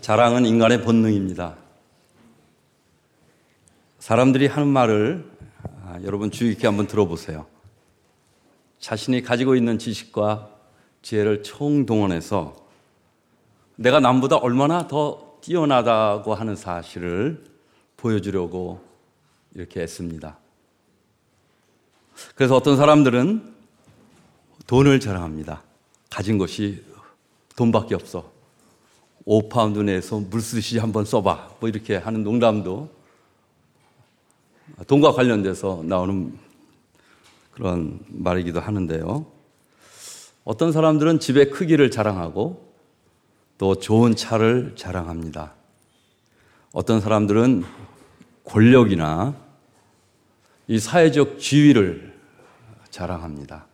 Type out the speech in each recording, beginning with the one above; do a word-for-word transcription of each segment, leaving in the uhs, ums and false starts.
자랑은 인간의 본능입니다. 사람들이 하는 말을 여러분 주의 깊게 한번 들어보세요. 자신이 가지고 있는 지식과 지혜를 총동원해서 내가 남보다 얼마나 더 뛰어나다고 하는 사실을 보여주려고 이렇게 했습니다. 그래서 어떤 사람들은 돈을 자랑합니다. 가진 것이 돈밖에 없어. 오 파운드 내에서 물쓰시 한번 써봐. 뭐 이렇게 하는 농담도 돈과 관련돼서 나오는 그런 말이기도 하는데요. 어떤 사람들은 집의 크기를 자랑하고 또 좋은 차를 자랑합니다. 어떤 사람들은 권력이나 이 사회적 지위를 자랑합니다.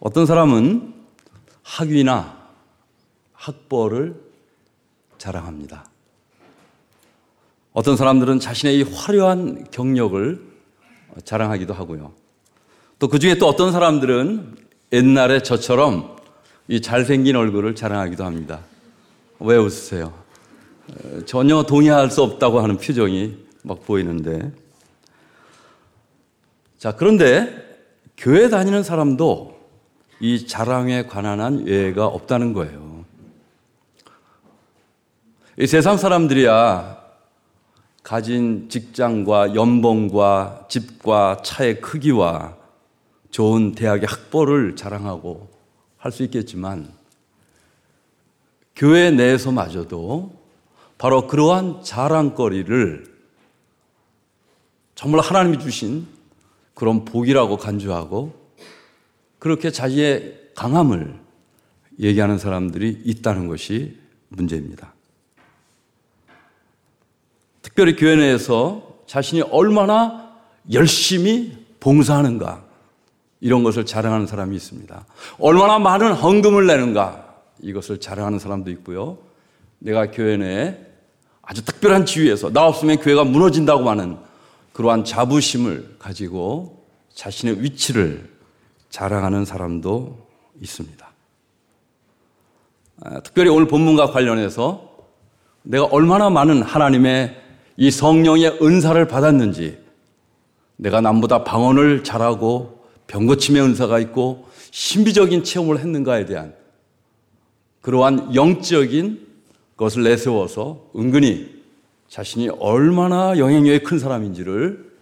어떤 사람은 학위나 학벌을 자랑합니다. 어떤 사람들은 자신의 이 화려한 경력을 자랑하기도 하고요. 또 그중에 또 어떤 사람들은 옛날에 저처럼 이 잘생긴 얼굴을 자랑하기도 합니다. 왜 웃으세요? 전혀 동의할 수 없다고 하는 표정이 막 보이는데, 자, 그런데 교회 다니는 사람도 이 자랑에 관한 한 예가 없다는 거예요. 이 세상 사람들이야 가진 직장과 연봉과 집과 차의 크기와 좋은 대학의 학벌을 자랑하고 할 수 있겠지만, 교회 내에서마저도 바로 그러한 자랑거리를 정말 하나님이 주신 그런 복이라고 간주하고 그렇게 자기의 강함을 얘기하는 사람들이 있다는 것이 문제입니다. 특별히 교회 내에서 자신이 얼마나 열심히 봉사하는가, 이런 것을 자랑하는 사람이 있습니다. 얼마나 많은 헌금을 내는가, 이것을 자랑하는 사람도 있고요. 내가 교회 내에 아주 특별한 지위에서 나 없으면 교회가 무너진다고 하는 그러한 자부심을 가지고 자신의 위치를 자랑하는 사람도 있습니다. 특별히 오늘 본문과 관련해서 내가 얼마나 많은 하나님의 이 성령의 은사를 받았는지, 내가 남보다 방언을 잘하고 병고침의 은사가 있고 신비적인 체험을 했는가에 대한 그러한 영적인 것을 내세워서 은근히 자신이 얼마나 영향력이 큰 사람인지를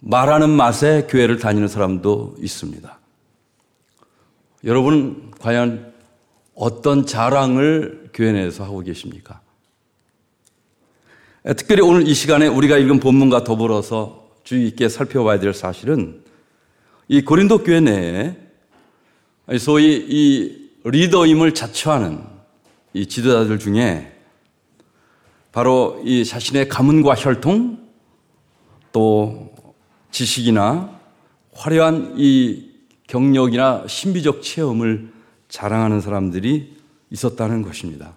말하는 맛에 교회를 다니는 사람도 있습니다. 여러분, 과연 어떤 자랑을 교회 내에서 하고 계십니까? 특별히 오늘 이 시간에 우리가 읽은 본문과 더불어서 주의 있게 살펴봐야 될 사실은 이 고린도 교회 내에 소위 이 리더임을 자처하는 이 지도자들 중에 바로 이 자신의 가문과 혈통, 또 지식이나 화려한 이 경력이나 신비적 체험을 자랑하는 사람들이 있었다는 것입니다.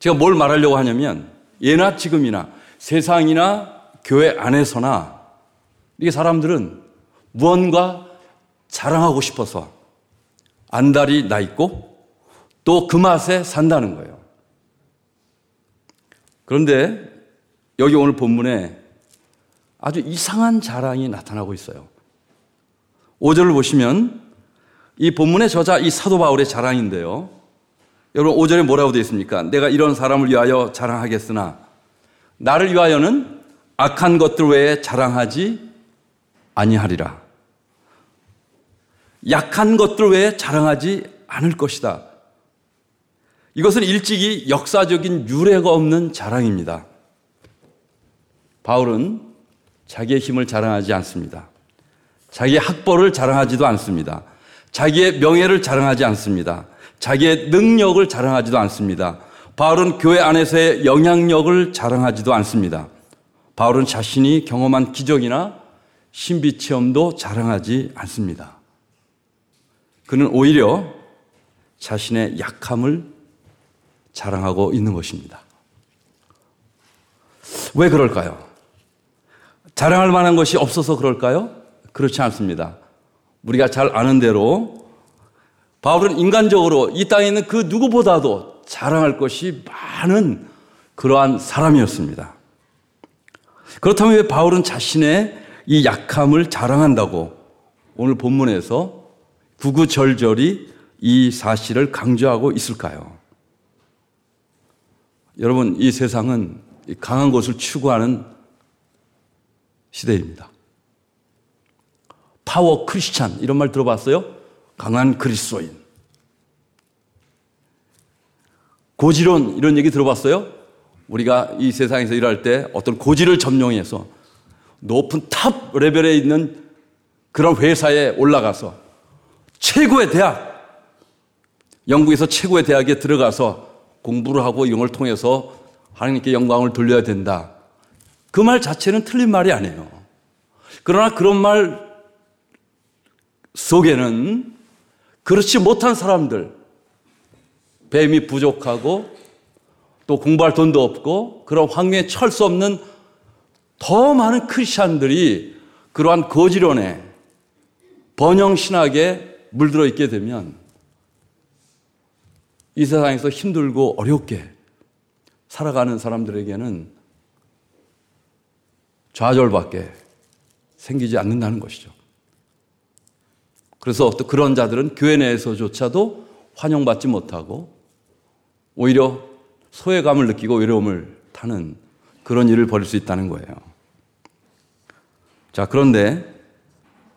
제가 뭘 말하려고 하냐면, 예나 지금이나 세상이나 교회 안에서나 이 사람들은 무언가 자랑하고 싶어서 안달이 나 있고 또 그 맛에 산다는 거예요. 그런데 여기 오늘 본문에 아주 이상한 자랑이 나타나고 있어요. 오 절을 보시면 이 본문의 저자 이 사도 바울의 자랑인데요. 여러분, 오 절에 뭐라고 되어 있습니까? 내가 이런 사람을 위하여 자랑하겠으나 나를 위하여는 악한 것들 외에 자랑하지 아니하리라. 약한 것들 외에 자랑하지 않을 것이다. 이것은 일찍이 역사적인 유례가 없는 자랑입니다. 바울은 자기의 힘을 자랑하지 않습니다. 자기의 학벌을 자랑하지도 않습니다. 자기의 명예를 자랑하지 않습니다. 자기의 능력을 자랑하지도 않습니다. 바울은 교회 안에서의 영향력을 자랑하지도 않습니다. 바울은 자신이 경험한 기적이나 신비체험도 자랑하지 않습니다. 그는 오히려 자신의 약함을 자랑하고 있는 것입니다. 왜 그럴까요? 자랑할 만한 것이 없어서 그럴까요? 그렇지 않습니다. 우리가 잘 아는 대로 바울은 인간적으로 이 땅에는 그 누구보다도 자랑할 것이 많은 그러한 사람이었습니다. 그렇다면 왜 바울은 자신의 이 약함을 자랑한다고 오늘 본문에서 구구절절히 이 사실을 강조하고 있을까요? 여러분, 이 세상은 강한 것을 추구하는 시대입니다. 파워 크리스찬, 이런 말 들어봤어요? 강한 그리스도인. 고지론, 이런 얘기 들어봤어요? 우리가 이 세상에서 일할 때 어떤 고지를 점령해서 높은 탑 레벨에 있는 그런 회사에 올라가서 최고의 대학, 영국에서 최고의 대학에 들어가서 공부를 하고 영어를 통해서 하나님께 영광을 돌려야 된다. 그 말 자체는 틀린 말이 아니에요. 그러나 그런 말 속에는 그렇지 못한 사람들, 뱀이 부족하고 또 공부할 돈도 없고 그런 환경에 철수 없는 더 많은 크리스찬들이 그러한 거지론에, 번영신학에 물들어 있게 되면 이 세상에서 힘들고 어렵게 살아가는 사람들에게는 좌절밖에 생기지 않는다는 것이죠. 그래서 또 그런 자들은 교회 내에서조차도 환영받지 못하고 오히려 소외감을 느끼고 외로움을 타는 그런 일을 벌일 수 있다는 거예요. 자, 그런데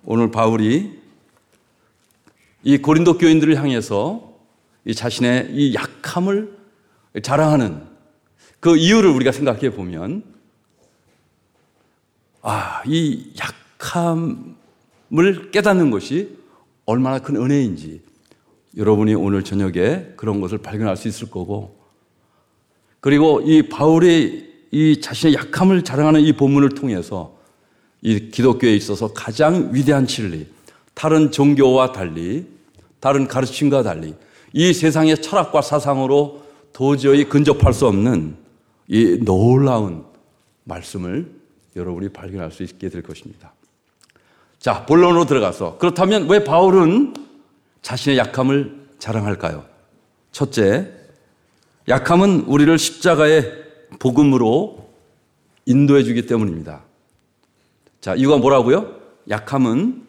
오늘 바울이 이 고린도 교인들을 향해서 이 자신의 이 약함을 자랑하는 그 이유를 우리가 생각해 보면, 아, 이 약함을 깨닫는 것이 얼마나 큰 은혜인지 여러분이 오늘 저녁에 그런 것을 발견할 수 있을 거고, 그리고 이 바울의 이 자신의 약함을 자랑하는 이 본문을 통해서 이 기독교에 있어서 가장 위대한 진리, 다른 종교와 달리, 다른 가르침과 달리 이 세상의 철학과 사상으로 도저히 근접할 수 없는 이 놀라운 말씀을 여러분이 발견할 수 있게 될 것입니다. 자, 본론으로 들어가서 그렇다면 왜 바울은 자신의 약함을 자랑할까요? 첫째, 약함은 우리를 십자가의 복음으로 인도해 주기 때문입니다. 자, 이유가 뭐라고요? 약함은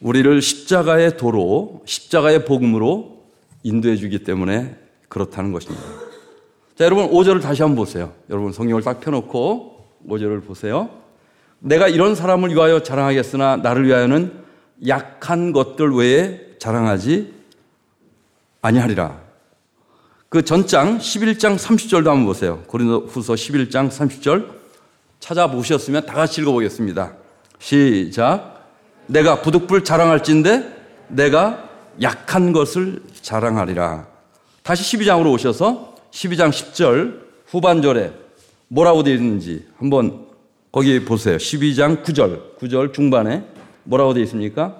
우리를 십자가의 도로, 십자가의 복음으로 인도해 주기 때문에 그렇다는 것입니다. 자, 여러분 오 절을 다시 한번 보세요. 여러분 성경을 딱 펴놓고 오 절을 보세요. 내가 이런 사람을 위하여 자랑하겠으나 나를 위하여는 약한 것들 외에 자랑하지 아니하리라. 그 전장 십일 장 삼십 절도 한번 보세요. 고린도후서 십일 장 삼십 절 찾아보셨으면 다 같이 읽어보겠습니다. 시작. 내가 부득불 자랑할진대 내가 약한 것을 자랑하리라. 다시 십이 장으로 오셔서 십이 장 십 절 후반절에 뭐라고 되어 있는지 한번 거기 보세요. 십이 장 구 절, 구 절 중반에 뭐라고 되어 있습니까?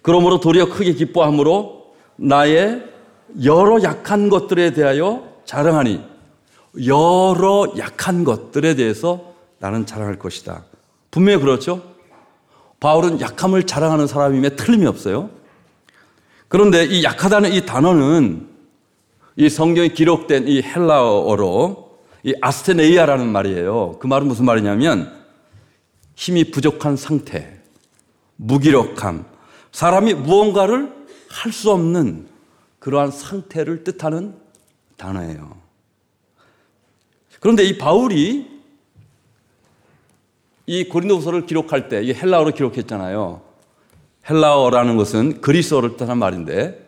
그러므로 도리어 크게 기뻐함으로 나의 여러 약한 것들에 대하여 자랑하니, 여러 약한 것들에 대해서 나는 자랑할 것이다. 분명히 그렇죠? 바울은 약함을 자랑하는 사람임에 틀림이 없어요. 그런데 이 약하다는 이 단어는 이 성경에 기록된 이 헬라어로 이 아스테네이아라는 말이에요. 그 말은 무슨 말이냐면 힘이 부족한 상태, 무기력함, 사람이 무언가를 할 수 없는 그러한 상태를 뜻하는 단어예요. 그런데 이 바울이 이 고린도후서를 기록할 때 이게 헬라어로 기록했잖아요. 헬라어라는 것은 그리스어를 뜻하는 말인데,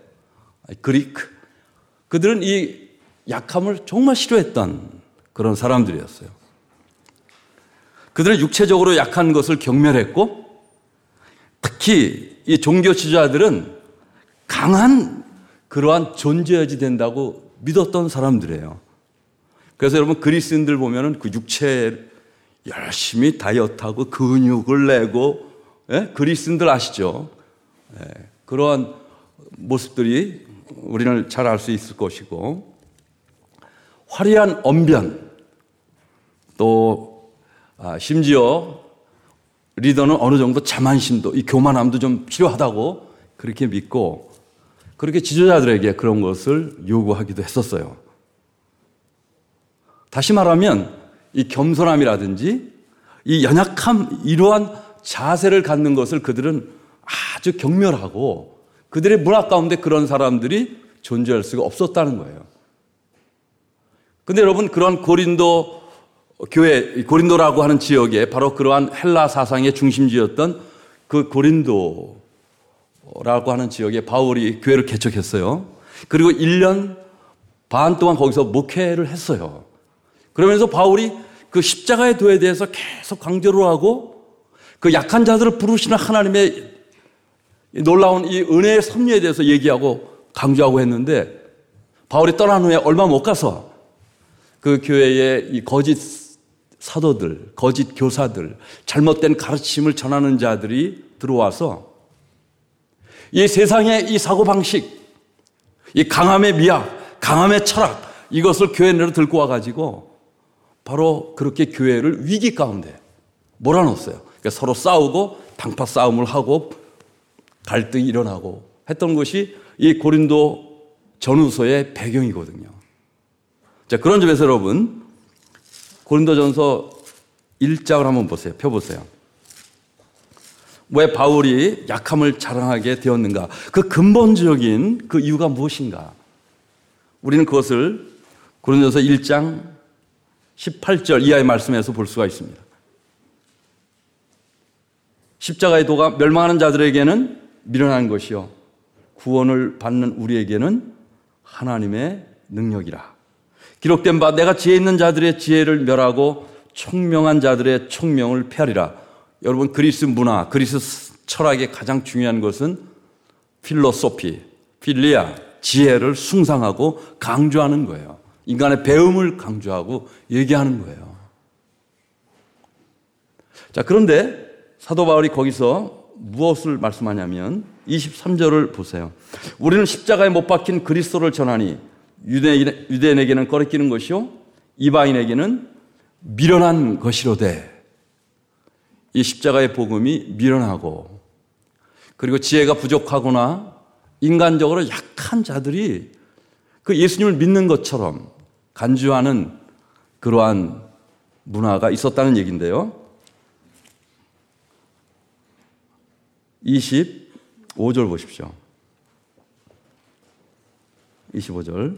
그리크, 그들은 이 약함을 정말 싫어했던 그런 사람들이었어요. 그들은 육체적으로 약한 것을 경멸했고, 특히 이 종교 지도자들은 강한 그러한 존재여야지 된다고 믿었던 사람들이에요. 그래서 여러분 그리스인들 보면은 그 육체 열심히 다이어트하고 근육을 내고, 예? 그리스인들 아시죠? 예. 그러한 모습들이 우리는 잘 알 수 있을 것이고, 화려한 언변, 또 아, 심지어 리더는 어느 정도 자만심도, 이 교만함도 좀 필요하다고 그렇게 믿고, 그렇게 지도자들에게 그런 것을 요구하기도 했었어요. 다시 말하면 이 겸손함이라든지 이 연약함, 이러한 자세를 갖는 것을 그들은 아주 경멸하고 그들의 문화 가운데 그런 사람들이 존재할 수가 없었다는 거예요. 근데 여러분, 그런 고린도 교회, 고린도라고 하는 지역에 바로 그러한 헬라 사상의 중심지였던 그 고린도라고 하는 지역에 바울이 교회를 개척했어요. 그리고 일 년 반 동안 거기서 목회를 했어요. 그러면서 바울이 그 십자가의 도에 대해서 계속 강조를 하고 그 약한 자들을 부르시는 하나님의 놀라운 이 은혜의 섭리에 대해서 얘기하고 강조하고 했는데, 바울이 떠난 후에 얼마 못 가서 그 교회의 이 거짓 사도들, 거짓 교사들, 잘못된 가르침을 전하는 자들이 들어와서 이 세상의 이 사고방식, 이 강함의 미학, 강함의 철학, 이것을 교회 내로 들고 와가지고 바로 그렇게 교회를 위기 가운데 몰아넣었어요. 그러니까 서로 싸우고 당파 싸움을 하고 갈등이 일어나고 했던 것이 이 고린도 전후서의 배경이거든요. 자, 그런 점에서 여러분, 고린도 전서 일 장을 한번 보세요. 펴보세요. 왜 바울이 약함을 자랑하게 되었는가? 그 근본적인 그 이유가 무엇인가? 우리는 그것을 고린도전서 일 장 십팔 절 이하의 말씀에서 볼 수가 있습니다. 십자가의 도가 멸망하는 자들에게는 미련한 것이요, 구원을 받는 우리에게는 하나님의 능력이라. 기록된 바 내가 지혜 있는 자들의 지혜를 멸하고 총명한 자들의 총명을 폐하리라. 여러분, 그리스 문화, 그리스 철학의 가장 중요한 것은 필로소피, 필리아, 지혜를 숭상하고 강조하는 거예요. 인간의 배움을 강조하고 얘기하는 거예요. 자, 그런데 사도 바울이 거기서 무엇을 말씀하냐면 이십삼 절을 보세요. 우리는 십자가에 못 박힌 그리스도를 전하니 유대인, 유대인에게는 거리끼는 것이요, 이방인에게는 미련한 것이로되. 이 십자가의 복음이 미련하고, 그리고 지혜가 부족하거나 인간적으로 약한 자들이 그 예수님을 믿는 것처럼 간주하는 그러한 문화가 있었다는 얘기인데요. 이십오 절 보십시오. 이십오 절.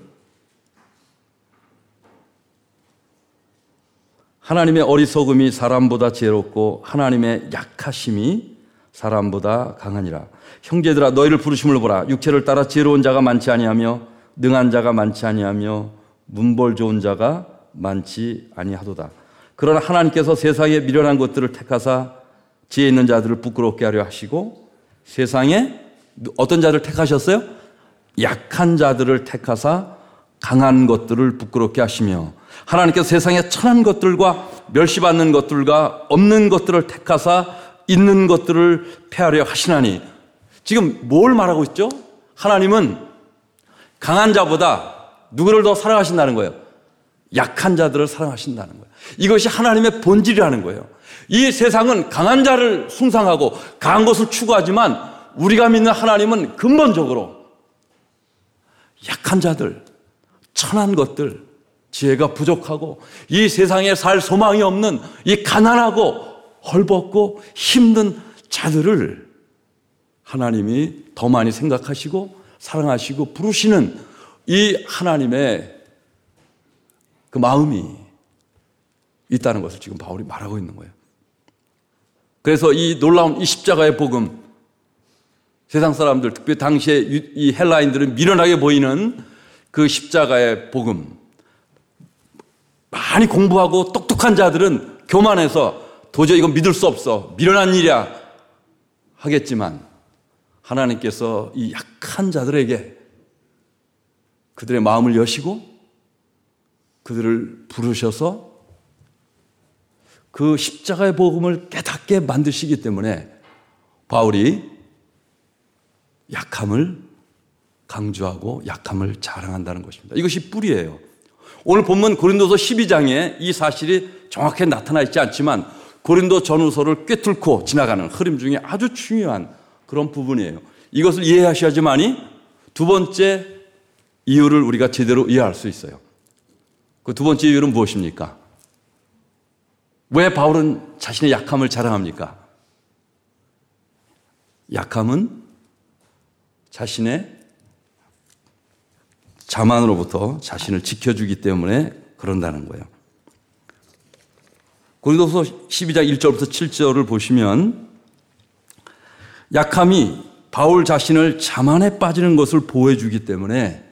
하나님의 어리석음이 사람보다 지혜롭고 하나님의 약하심이 사람보다 강하니라. 형제들아, 너희를 부르심을 보라. 육체를 따라 지혜로운 자가 많지 아니하며 능한 자가 많지 아니하며 문벌 좋은 자가 많지 아니하도다. 그러나 하나님께서 세상에 미련한 것들을 택하사 지혜 있는 자들을 부끄럽게 하려 하시고, 세상에 어떤 자들을 택하셨어요? 약한 자들을 택하사 강한 것들을 부끄럽게 하시며, 하나님께서 세상에 천한 것들과 멸시받는 것들과 없는 것들을 택하사 있는 것들을 폐하려 하시나니. 지금 뭘 말하고 있죠? 하나님은 강한 자보다 누구를 더 사랑하신다는 거예요? 약한 자들을 사랑하신다는 거예요. 이것이 하나님의 본질이라는 거예요. 이 세상은 강한 자를 숭상하고 강한 것을 추구하지만, 우리가 믿는 하나님은 근본적으로 약한 자들, 천한 것들, 지혜가 부족하고 이 세상에 살 소망이 없는 이 가난하고 헐벗고 힘든 자들을 하나님이 더 많이 생각하시고 사랑하시고 부르시는 이 하나님의 그 마음이 있다는 것을 지금 바울이 말하고 있는 거예요. 그래서 이 놀라운 이 십자가의 복음, 세상 사람들, 특히 당시에 이 헬라인들은 미련하게 보이는 그 십자가의 복음, 많이 공부하고 똑똑한 자들은 교만해서 도저히 이건 믿을 수 없어, 미련한 일이야 하겠지만, 하나님께서 이 약한 자들에게 그들의 마음을 여시고 그들을 부르셔서 그 십자가의 복음을 깨닫게 만드시기 때문에 바울이 약함을 강조하고 약함을 자랑한다는 것입니다. 이것이 뿌리예요. 오늘 본문 고린도서 십이 장에 이 사실이 정확히 나타나 있지 않지만 고린도 전후서를 꿰뚫고 지나가는 흐름 중에 아주 중요한 그런 부분이에요. 이것을 이해하셔야지만이 두 번째 이유를 우리가 제대로 이해할 수 있어요. 그 두 번째 이유는 무엇입니까? 왜 바울은 자신의 약함을 자랑합니까? 약함은 자신의 자만으로부터 자신을 지켜주기 때문에 그런다는 거예요. 고린도후서 십이 장 일 절부터 칠 절을 보시면 약함이 바울 자신을 자만에 빠지는 것을 보호해주기 때문에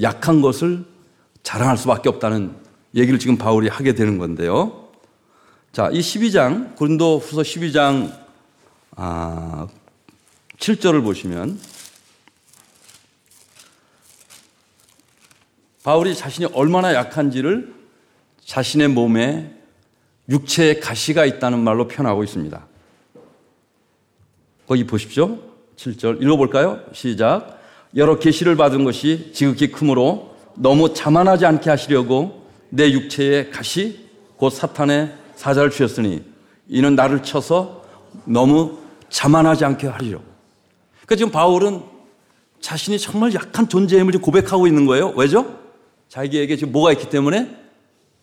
약한 것을 자랑할 수밖에 없다는 얘기를 지금 바울이 하게 되는 건데요. 자, 이 십이 장, 고린도후서 십이 장 아, 칠 절을 보시면 바울이 자신이 얼마나 약한지를 자신의 몸에 육체에 가시가 있다는 말로 표현하고 있습니다. 거기 보십시오. 칠 절 읽어볼까요? 시작. 여러 계시를 받은 것이 지극히 크므로 너무 자만하지 않게 하시려고 내 육체에 가시 곧 사탄의 사자를 주셨으니 이는 나를 쳐서 너무 자만하지 않게 하려고. 그러니까 지금 바울은 자신이 정말 약한 존재임을 고백하고 있는 거예요. 왜죠? 자기에게 지금 뭐가 있기 때문에?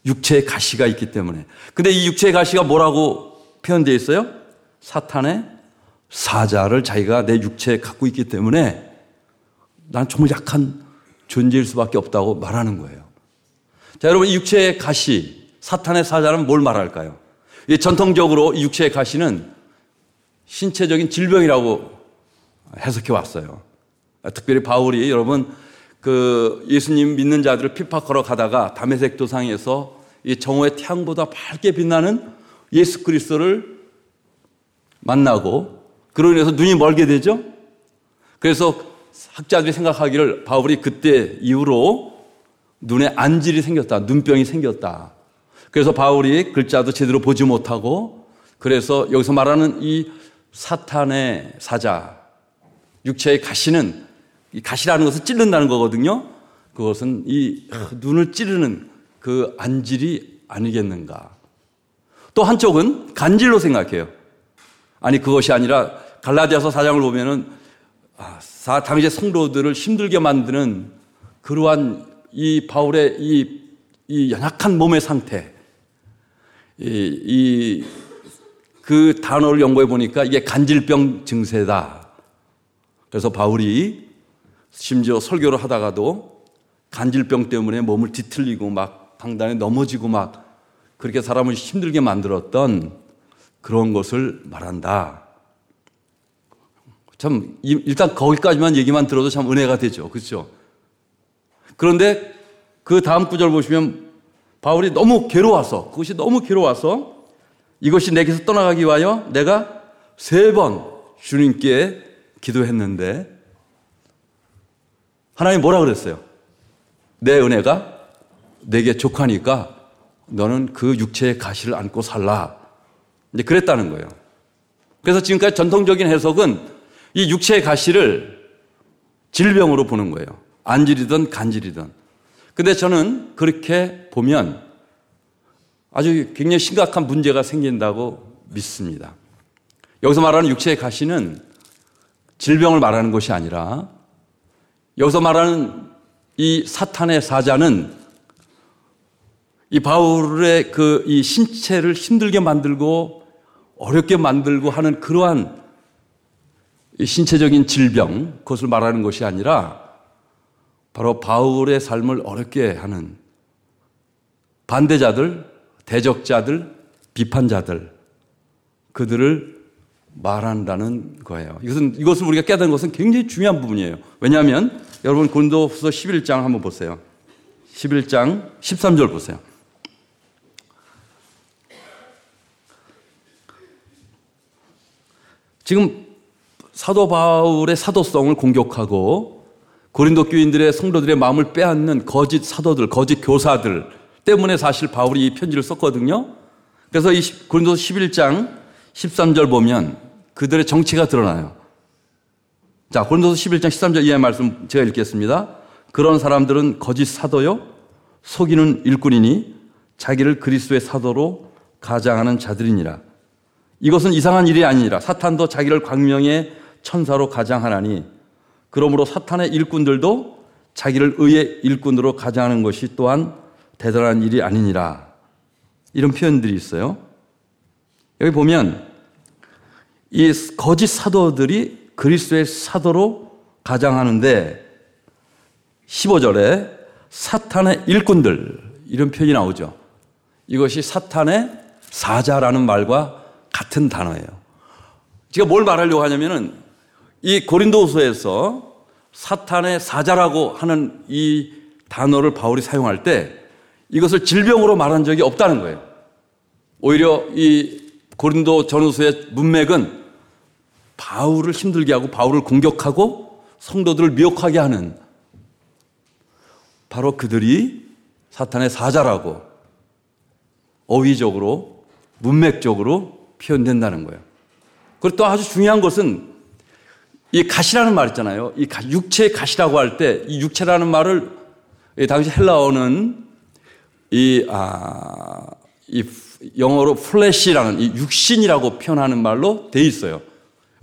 육체의 가시가 있기 때문에. 근데 이 육체의 가시가 뭐라고 표현되어 있어요? 사탄의 사자를 자기가 내 육체에 갖고 있기 때문에 난 정말 약한 존재일 수밖에 없다고 말하는 거예요. 자, 여러분, 이 육체의 가시, 사탄의 사자는 뭘 말할까요? 전통적으로 이 육체의 가시는 신체적인 질병이라고 해석해 왔어요. 특별히 바울이, 여러분, 그 예수님 믿는 자들을 핍박하러 가다가 다메섹 도상에서 이 정오의 태양보다 밝게 빛나는 예수 그리스도를 만나고 그로 인해서 눈이 멀게 되죠. 그래서 학자들이 생각하기를 바울이 그때 이후로 눈에 안질이 생겼다, 눈병이 생겼다. 그래서 바울이 글자도 제대로 보지 못하고, 그래서 여기서 말하는 이 사탄의 사자, 육체의 가시는, 이 가시라는 것은 찌른다는 거거든요. 그것은 이 눈을 찌르는 그 안질이 아니겠는가. 또 한쪽은 간질로 생각해요. 아니, 그것이 아니라 갈라디아서 사 장을 보면은 당시의 성도들을 힘들게 만드는 그러한 이 바울의 이, 이 연약한 몸의 상태, 이, 이, 그 단어를 연구해 보니까 이게 간질병 증세다. 그래서 바울이 심지어 설교를 하다가도 간질병 때문에 몸을 뒤틀리고 막 강단에 넘어지고 막 그렇게 사람을 힘들게 만들었던 그런 것을 말한다. 참, 일단 거기까지만 얘기만 들어도 참 은혜가 되죠. 그렇죠? 그런데 그 다음 구절 보시면 바울이 너무 괴로워서, 그것이 너무 괴로워서 이것이 내게서 떠나가기 위하여 내가 세 번 주님께 기도했는데 하나님 뭐라 그랬어요? 내 은혜가 내게 족하니까 너는 그 육체의 가시를 안고 살라. 이제 그랬다는 거예요. 그래서 지금까지 전통적인 해석은 이 육체의 가시를 질병으로 보는 거예요. 안질이든 간질이든. 근데 저는 그렇게 보면 아주 굉장히 심각한 문제가 생긴다고 믿습니다. 여기서 말하는 육체의 가시는 질병을 말하는 것이 아니라, 여기서 말하는 이 사탄의 사자는 이 바울의 그 이 신체를 힘들게 만들고 어렵게 만들고 하는 그러한 신체적인 질병, 그것을 말하는 것이 아니라 바로 바울의 삶을 어렵게 하는 반대자들, 대적자들, 비판자들, 그들을 말한다는 거예요. 이것은, 이것을 우리가 깨닫는 것은 굉장히 중요한 부분이에요. 왜냐하면 여러분 고린도후서 십일 장 한번 보세요. 십일 장 십삼 절 보세요. 지금 사도 바울의 사도성을 공격하고 고린도 교인들의 성도들의 마음을 빼앗는 거짓 사도들, 거짓 교사들 때문에 사실 바울이 이 편지를 썼거든요. 그래서 이 고린도후서 십일 장 십삼 절 보면 그들의 정체가 드러나요. 자, 고린도후서 십일 장 십삼 절 이하의 말씀 제가 읽겠습니다. 그런 사람들은 거짓 사도요, 속이는 일꾼이니 자기를 그리스도의 사도로 가장하는 자들이니라. 이것은 이상한 일이 아니니라. 사탄도 자기를 광명의 천사로 가장하나니 그러므로 사탄의 일꾼들도 자기를 의의 일꾼으로 가장하는 것이 또한 대단한 일이 아니니라. 이런 표현들이 있어요. 여기 보면 이 거짓 사도들이 그리스도의 사도로 가장하는데 십오 절에 사탄의 일꾼들 이런 표현이 나오죠. 이것이 사탄의 사자라는 말과 같은 단어예요. 제가 뭘 말하려고 하냐면은 이 고린도후서에서 사탄의 사자라고 하는 이 단어를 바울이 사용할 때 이것을 질병으로 말한 적이 없다는 거예요. 오히려 이 고린도 전후서의 문맥은 바울을 힘들게 하고 바울을 공격하고 성도들을 미혹하게 하는 바로 그들이 사탄의 사자라고 어휘적으로 문맥적으로 표현된다는 거예요. 그리고 또 아주 중요한 것은 이 가시라는 말 있잖아요. 이 육체의 가시라고 할 때 이 육체라는 말을 당시 헬라어는 이, 아, 이 영어로 플래시라는 이 육신이라고 표현하는 말로 돼 있어요.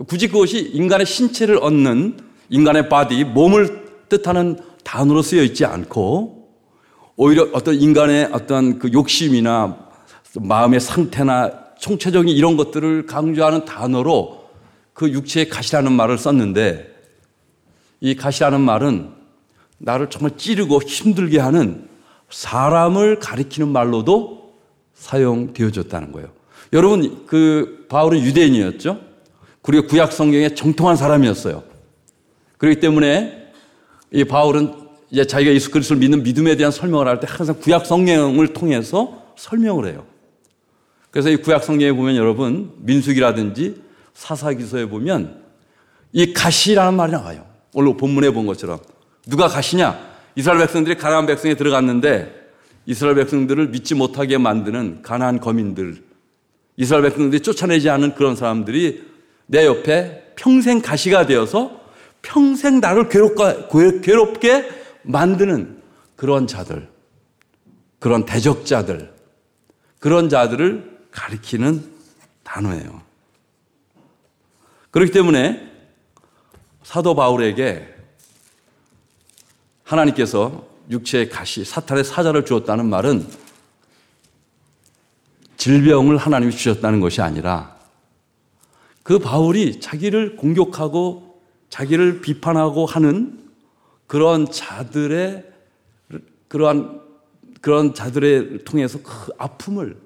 굳이 그것이 인간의 신체를 얻는 인간의 바디, 몸을 뜻하는 단어로 쓰여 있지 않고 오히려 어떤 인간의 어떤 그 욕심이나 마음의 상태나 총체적인 이런 것들을 강조하는 단어로 그 육체의 가시라는 말을 썼는데 이 가시라는 말은 나를 정말 찌르고 힘들게 하는 사람을 가리키는 말로도 사용되어졌다는 거예요. 여러분, 그 바울은 유대인이었죠. 그리고 구약 성경의 정통한 사람이었어요. 그렇기 때문에 이 바울은 이제 자기가 예수 그리스도를 믿는 믿음에 대한 설명을 할 때 항상 구약 성경을 통해서 설명을 해요. 그래서 이 구약 성경에 보면 여러분 민수기라든지 사사기서에 보면 이 가시라는 말이 나와요. 오늘 본문에 본 것처럼 누가 가시냐? 이스라엘 백성들이 가나안 백성에 들어갔는데 이스라엘 백성들을 믿지 못하게 만드는 가나안 거민들, 이스라엘 백성들이 쫓아내지 않은 그런 사람들이 내 옆에 평생 가시가 되어서 평생 나를 괴롭게 만드는 그런 자들, 그런 대적자들, 그런 자들을 가리키는 단어예요. 그렇기 때문에 사도 바울에게 하나님께서 육체의 가시, 사탄의 사자를 주었다는 말은 질병을 하나님이 주셨다는 것이 아니라 그 바울이 자기를 공격하고 자기를 비판하고 하는 그런 자들의 그러한 그런 자들을 통해서 그 아픔을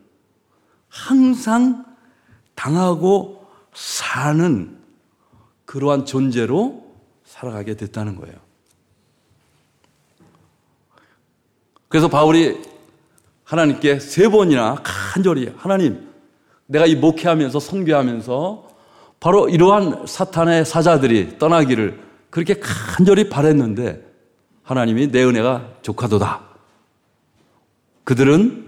항상 당하고 사는 그러한 존재로 살아가게 됐다는 거예요. 그래서 바울이 하나님께 세 번이나 간절히 하나님, 내가 이 목회하면서 선교하면서 바로 이러한 사탄의 사자들이 떠나기를 그렇게 간절히 바랬는데 하나님이 내 은혜가 족하도다. 그들은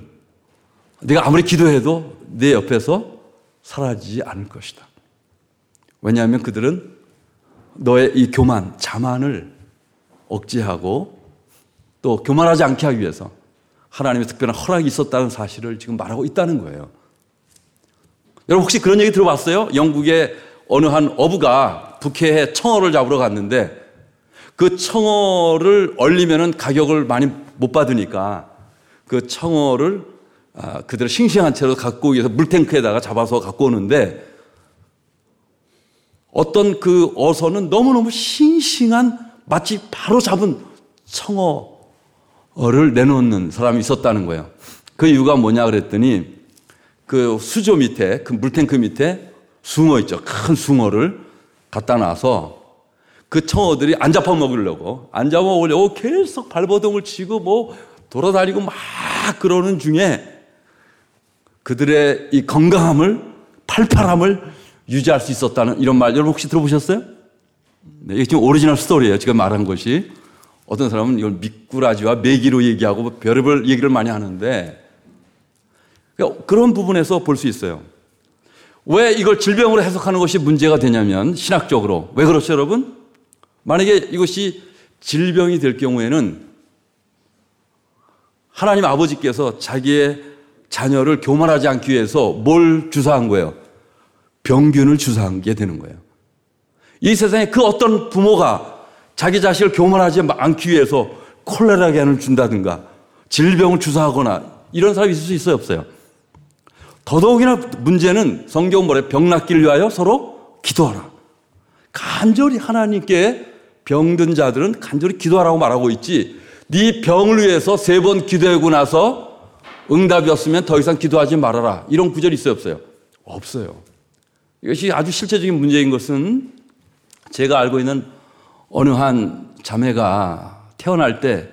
네가 아무리 기도해도 내 옆에서 사라지지 않을 것이다. 왜냐하면 그들은 너의 이 교만, 자만을 억제하고 또 교만하지 않게 하기 위해서 하나님의 특별한 허락이 있었다는 사실을 지금 말하고 있다는 거예요. 여러분 혹시 그런 얘기 들어봤어요? 영국의 어느 한 어부가 북해에 청어를 잡으러 갔는데 그 청어를 얼리면은 가격을 많이 못 받으니까 그 청어를 그대로 싱싱한 채로 갖고 오기 위해서 물탱크에다가 잡아서 갖고 오는데 어떤 그 어선은 너무너무 싱싱한 마치 바로 잡은 청어를 내놓는 사람이 있었다는 거예요. 그 이유가 뭐냐 그랬더니 그 수조 밑에, 그 물탱크 밑에 숭어 있죠. 큰 숭어를 갖다 놔서 그 청어들이 안 잡아먹으려고, 안 잡아먹으려고 계속 발버둥을 치고 뭐 돌아다니고 막 그러는 중에 그들의 이 건강함을, 팔팔함을 유지할 수 있었다는 이런 말, 여러분 혹시 들어보셨어요? 네, 이게 지금 오리지널 스토리예요. 지금 말한 것이. 어떤 사람은 이걸 미꾸라지와 메기로 얘기하고 별의별 얘기를 많이 하는데 그런 부분에서 볼 수 있어요. 왜 이걸 질병으로 해석하는 것이 문제가 되냐면 신학적으로. 왜 그렇죠 여러분? 만약에 이것이 질병이 될 경우에는 하나님 아버지께서 자기의 자녀를 교만하지 않기 위해서 뭘 주사한 거예요? 병균을 주사한 게 되는 거예요. 이 세상에 그 어떤 부모가 자기 자식을 교만하지 않기 위해서 콜레라약을 준다든가 질병을 주사하거나 이런 사람이 있을 수 있어요, 없어요? 더더욱이나 문제는 성경은 뭐래요? 병 낫기를 위하여 서로 기도하라. 간절히 하나님께 병든 자들은 간절히 기도하라고 말하고 있지, 네 병을 위해서 세 번 기도하고 나서 응답이 없으면 더 이상 기도하지 말아라, 이런 구절이 있어요, 없어요? 없어요. 이것이 아주 실제적인 문제인 것은, 제가 알고 있는 어느 한 자매가 태어날 때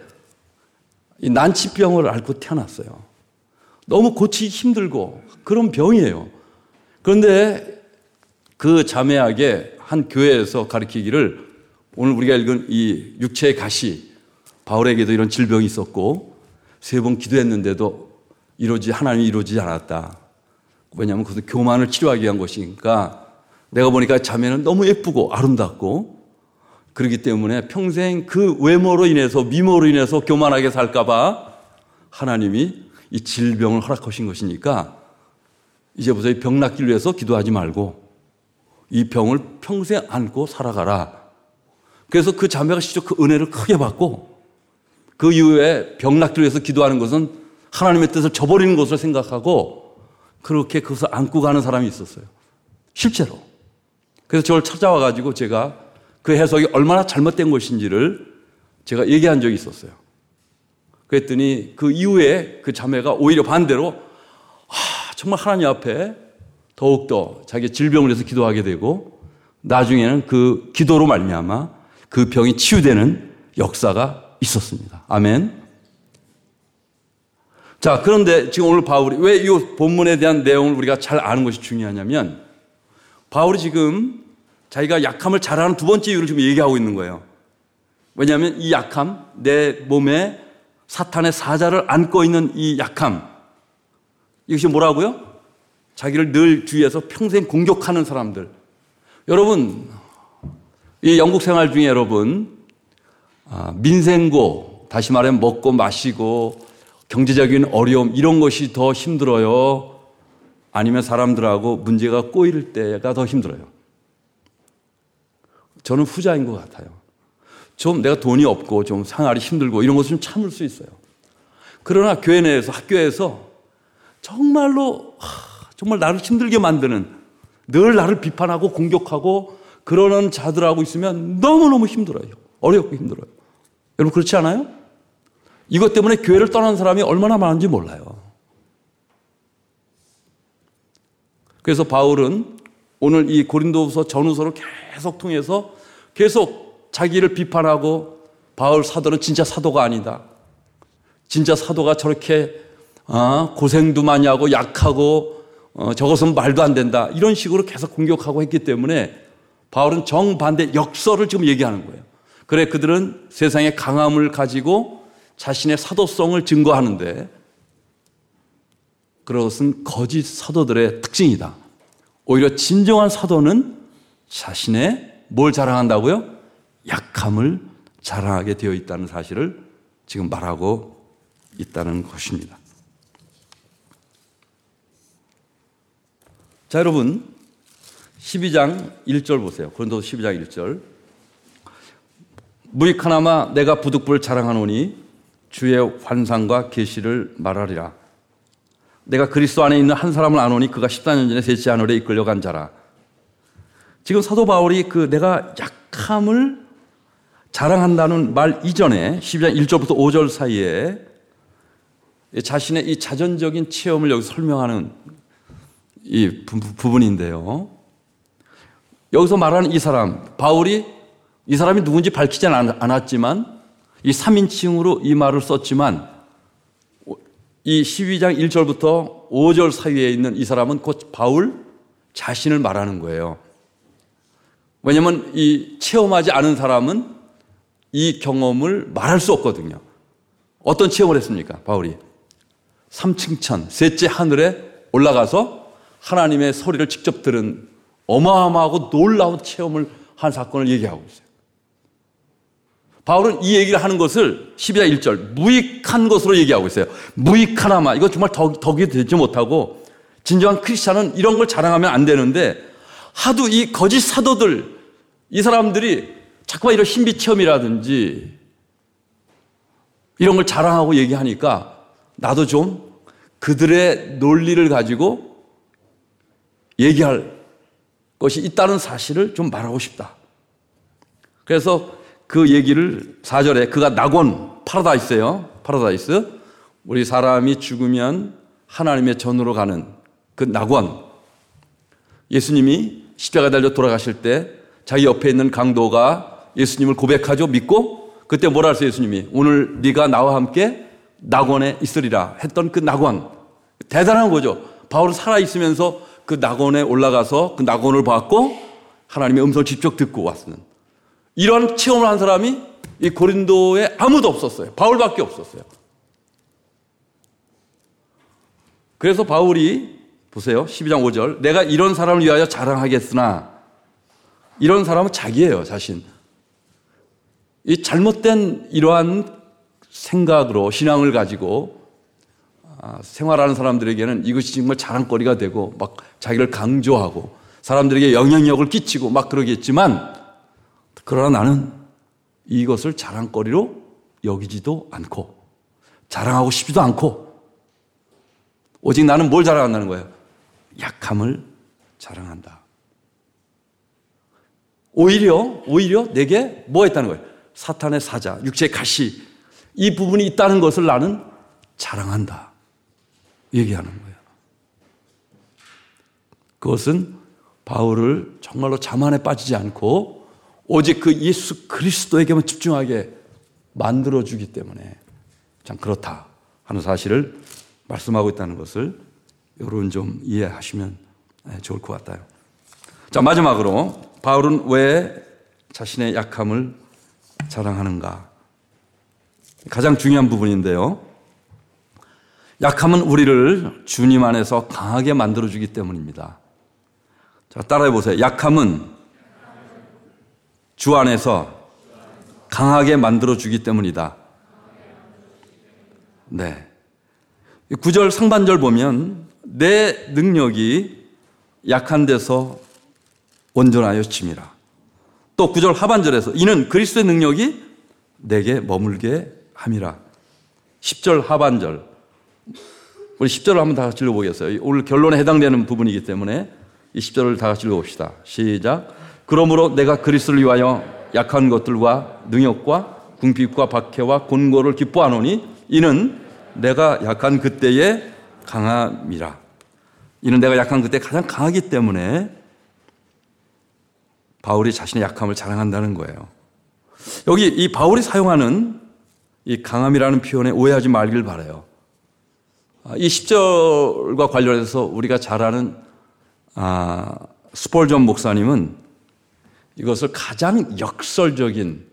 난치병을 앓고 태어났어요. 너무 고치기 힘들고 그런 병이에요. 그런데 그 자매에게 한 교회에서 가르치기를, 오늘 우리가 읽은 이 육체의 가시, 바울에게도 이런 질병이 있었고 세 번 기도했는데도 이루지 하나님이 이루지 않았다. 왜냐하면 그것은 교만을 치료하기 위한 것이니까, 내가 보니까 자매는 너무 예쁘고 아름답고 그렇기 때문에 평생 그 외모로 인해서, 미모로 인해서 교만하게 살까 봐 하나님이 이 질병을 허락하신 것이니까 이제부터 이 병 낫기를 위해서 기도하지 말고 이 병을 평생 안고 살아가라. 그래서 그 자매가 실제 그 은혜를 크게 받고, 그 이후에 병 낫기를 위해서 기도하는 것은 하나님의 뜻을 저버리는 것으로 생각하고 그렇게 그것을 안고 가는 사람이 있었어요, 실제로. 그래서 저를 찾아와 가지고 제가 그 해석이 얼마나 잘못된 것인지를 제가 얘기한 적이 있었어요. 그랬더니 그 이후에 그 자매가 오히려 반대로, 아, 정말 하나님 앞에 더욱더 자기 질병을 해서 기도하게 되고 나중에는 그 기도로 말미암아 그 병이 치유되는 역사가 있었습니다. 아멘. 자, 그런데 지금 오늘 바울이 왜 이 본문에 대한 내용을 우리가 잘 아는 것이 중요하냐면, 바울이 지금 자기가 약함을 잘하는 두 번째 이유를 지금 얘기하고 있는 거예요. 왜냐하면 이 약함, 내 몸에 사탄의 사자를 안고 있는 이 약함, 이것이 뭐라고요? 자기를 늘 주위에서 평생 공격하는 사람들. 여러분, 이 영국 생활 중에 여러분, 아, 민생고, 다시 말하면 먹고 마시고 경제적인 어려움, 이런 것이 더 힘들어요? 아니면 사람들하고 문제가 꼬일 때가 더 힘들어요? 저는 후자인 것 같아요. 좀 내가 돈이 없고 좀 생활이 힘들고 이런 것을 좀 참을 수 있어요. 그러나 교회 내에서, 학교에서 정말로 하, 정말 나를 힘들게 만드는, 늘 나를 비판하고 공격하고 그러는 자들하고 있으면 너무너무 힘들어요. 어렵고 힘들어요. 여러분 그렇지 않아요? 이것 때문에 교회를 떠난 사람이 얼마나 많은지 몰라요. 그래서 바울은 오늘 이 고린도후서 전후서를 계속 통해서 계속 자기를 비판하고, 바울 사도는 진짜 사도가 아니다, 진짜 사도가 저렇게 아, 고생도 많이 하고 약하고 어, 저것은 말도 안 된다, 이런 식으로 계속 공격하고 했기 때문에 바울은 정반대 역설을 지금 얘기하는 거예요. 그래, 그들은 세상의 강함을 가지고 자신의 사도성을 증거하는데 그것은 거짓 사도들의 특징이다. 오히려 진정한 사도는 자신의 뭘 자랑한다고요? 약함을 자랑하게 되어 있다는 사실을 지금 말하고 있다는 것입니다. 자, 여러분 십이 장 일 절 보세요. 고린도서 십이 장 일 절. 무익하나마 내가 부득불 자랑하노니 주의 환상과 계시를 말하리라. 내가 그리스도 안에 있는 한 사람을 아노니 그가 십사 년 전에 셋째 하늘에 이끌려간 자라. 지금 사도 바울이 그 내가 약함을 자랑한다는 말 이전에 십이 장 일 절부터 오 절 사이에 자신의 이 자전적인 체험을 여기서 설명하는 이 부, 부분인데요. 여기서 말하는 이 사람, 바울이 이 사람이 누군지 밝히지는 않았지만 이 삼인칭으로 이 말을 썼지만, 이 십이 장 일 절부터 오 절 사이에 있는 이 사람은 곧 바울 자신을 말하는 거예요. 왜냐하면 이 체험하지 않은 사람은 이 경험을 말할 수 없거든요. 어떤 체험을 했습니까, 바울이? 삼층천, 셋째 하늘에 올라가서 하나님의 소리를 직접 들은 어마어마하고 놀라운 체험을 한 사건을 얘기하고 있어요. 바울은 이 얘기를 하는 것을 십이 장 일 절 무익한 것으로 얘기하고 있어요. 무익하나마, 이거 정말 덕, 덕이 되지 못하고, 진정한 크리스찬은 이런 걸 자랑하면 안 되는데, 하도 이 거짓 사도들, 이 사람들이 자꾸만 이런 신비 체험이라든지 이런 걸 자랑하고 얘기하니까 나도 좀 그들의 논리를 가지고 얘기할 것이 있다는 사실을 좀 말하고 싶다. 그래서 그 얘기를 사 절에 그가 낙원, 파라다이스예요. 파라다이스. 우리 사람이 죽으면 하나님의 전으로 가는 그 낙원. 예수님이 십자가에 달려 돌아가실 때 자기 옆에 있는 강도가 예수님을 고백하죠. 믿고 그때 뭐라 했어요? 예수님이 오늘 네가 나와 함께 낙원에 있으리라 했던 그 낙원. 대단한 거죠. 바울은 살아있으면서 그 낙원에 올라가서 그 낙원을 봤고 하나님의 음성을 직접 듣고 왔습니다. 이런 체험을 한 사람이 이 고린도에 아무도 없었어요. 바울밖에 없었어요. 그래서 바울이 보세요. 십이 장 오 절 내가 이런 사람을 위하여 자랑하겠으나 이런 사람은 자기예요. 자신. 이 잘못된 이러한 생각으로 신앙을 가지고 생활하는 사람들에게는 이것이 정말 자랑거리가 되고 막 자기를 강조하고 사람들에게 영향력을 끼치고 막 그러겠지만 그러나 나는 이것을 자랑거리로 여기지도 않고 자랑하고 싶지도 않고 오직 나는 뭘 자랑한다는 거예요? 약함을 자랑한다. 오히려 오히려 내게 뭐가 있다는 거예요? 사탄의 사자, 육체의 가시 이 부분이 있다는 것을 나는 자랑한다. 얘기하는 거예요. 그것은 바울을 정말로 자만에 빠지지 않고 오직 그 예수 그리스도에게만 집중하게 만들어주기 때문에 참 그렇다 하는 사실을 말씀하고 있다는 것을 여러분 좀 이해하시면 좋을 것 같아요. 자, 마지막으로 바울은 왜 자신의 약함을 자랑하는가? 가장 중요한 부분인데요. 약함은 우리를 주님 안에서 강하게 만들어주기 때문입니다. 자, 따라해 보세요. 약함은 주 안에서 강하게 만들어주기 때문이다. 네. 구 절 상반절 보면 내 능력이 약한 데서 온전하여 짐이라. 또 구 절 하반절에서 이는 그리스도의 능력이 내게 머물게 함이라. 십 절 하반절. 우리 십 절을 한번 다 같이 읽어보겠어요. 오늘 결론에 해당되는 부분이기 때문에 이 십 절을 다 같이 읽어봅시다. 시작. 그러므로 내가 그리스도를 위하여 약한 것들과 능욕과 궁핍과 박해와 곤고를 기뻐하노니 이는 내가 약한 그때의 강함이라. 이는 내가 약한 그때 가장 강하기 때문에 바울이 자신의 약함을 자랑한다는 거예요. 여기 이 바울이 사용하는 이 강함이라는 표현에 오해하지 말길 바라요. 이 십 절과 관련해서 우리가 잘 아는 아, 스폴전 목사님은 이것을 가장 역설적인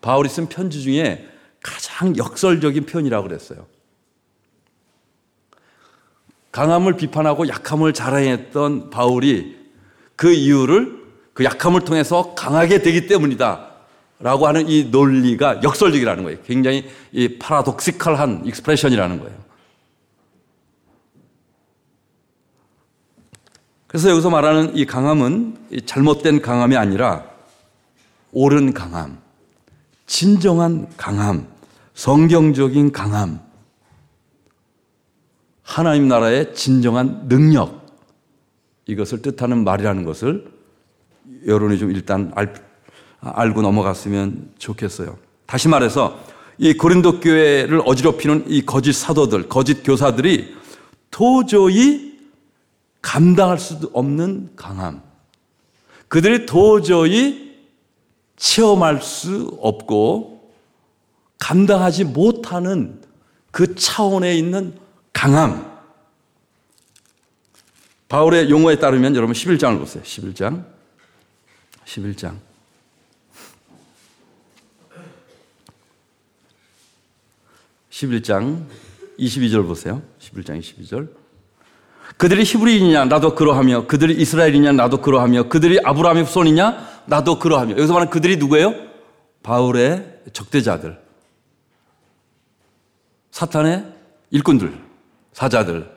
바울이 쓴 편지 중에 가장 역설적인 표현이라고 그랬어요. 강함을 비판하고 약함을 자랑했던 바울이 그 이유를 그 약함을 통해서 강하게 되기 때문이다 라고 하는 이 논리가 역설적이라는 거예요. 굉장히 이 파라독시컬한 익스프레션이라는 거예요. 그래서 여기서 말하는 이 강함은 잘못된 강함이 아니라 옳은 강함, 진정한 강함, 성경적인 강함, 하나님 나라의 진정한 능력 이것을 뜻하는 말이라는 것을 여러분이 좀 일단 알, 알고 넘어갔으면 좋겠어요. 다시 말해서 이 고린도 교회를 어지럽히는 이 거짓 사도들, 거짓 교사들이 도저히 감당할 수도 없는 강함. 그들이 도저히 체험할 수 없고 감당하지 못하는 그 차원에 있는 강함. 바울의 용어에 따르면 여러분 십일 장을 보세요. 십일 장. 십일 장. 십일 장 이십이 절 보세요. 십일 장 이십이 절. 그들이 히브리인이냐 나도 그러하며 그들이 이스라엘이냐 나도 그러하며 그들이 아브라함의 후손이냐 나도 그러하며 여기서 말하는 그들이 누구예요? 바울의 적대자들, 사탄의 일꾼들, 사자들.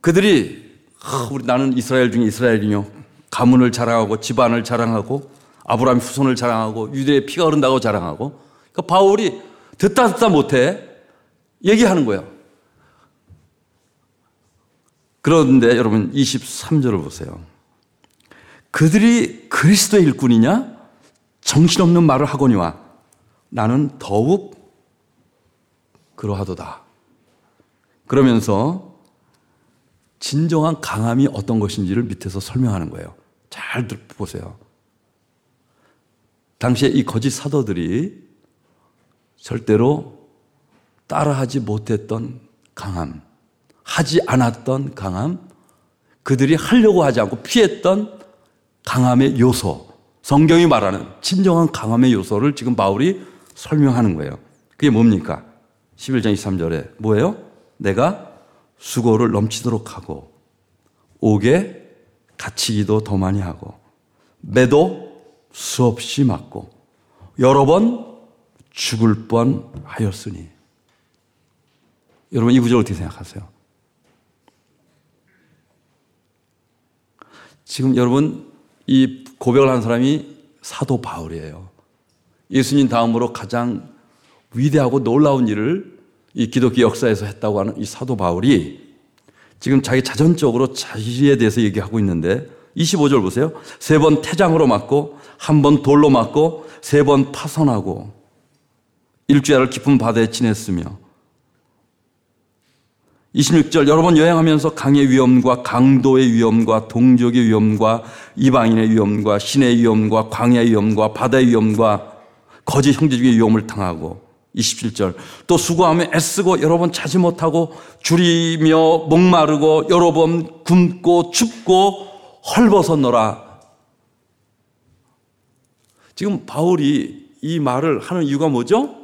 그들이 아, 우리 나는 이스라엘 중에 이스라엘이뇨, 가문을 자랑하고 집안을 자랑하고 아브라함이 후손을 자랑하고 유대의 피가 흐른다고 자랑하고. 그러니까 바울이 듣다 듣다 못해 얘기하는 거예요. 그런데 여러분 이십삼 절을 보세요. 그들이 그리스도의 일꾼이냐? 정신없는 말을 하거니와 나는 더욱 그러하도다. 그러면서 진정한 강함이 어떤 것인지를 밑에서 설명하는 거예요. 잘 보세요. 당시에 이 거짓 사도들이 절대로 따라하지 못했던 강함, 하지 않았던 강함, 그들이 하려고 하지 않고 피했던 강함의 요소, 성경이 말하는 진정한 강함의 요소를 지금 바울이 설명하는 거예요. 그게 뭡니까? 십일 장 이십삼 절에 뭐예요? 내가 수고를 넘치도록 하고 옥에 갇히기도 더 많이 하고 매도 수없이 맞고 여러 번 죽을 뻔하였으니. 여러분 이 구절 어떻게 생각하세요? 지금 여러분 이 고백을 한 사람이 사도 바울이에요. 예수님 다음으로 가장 위대하고 놀라운 일을 이 기독교 역사에서 했다고 하는 이 사도 바울이 지금 자기 자전적으로 자기에 대해서 얘기하고 있는데 이십오 절 보세요. 세 번 태장으로 맞고 한 번 돌로 맞고 세 번 파선하고 일주야를 깊은 바다에 지냈으며. 이십육 절 여러 번 여행하면서 강의 위험과 강도의 위험과 동족의 위험과 이방인의 위험과 신의 위험과 광야의 위험과 바다의 위험과 거짓 형제중의 위험을 당하고. 이십칠 절 또 수고하며 애쓰고 여러 번 자지 못하고 주리며 목마르고 여러 번 굶고 춥고 헐벗었노라. 지금 바울이 이 말을 하는 이유가 뭐죠?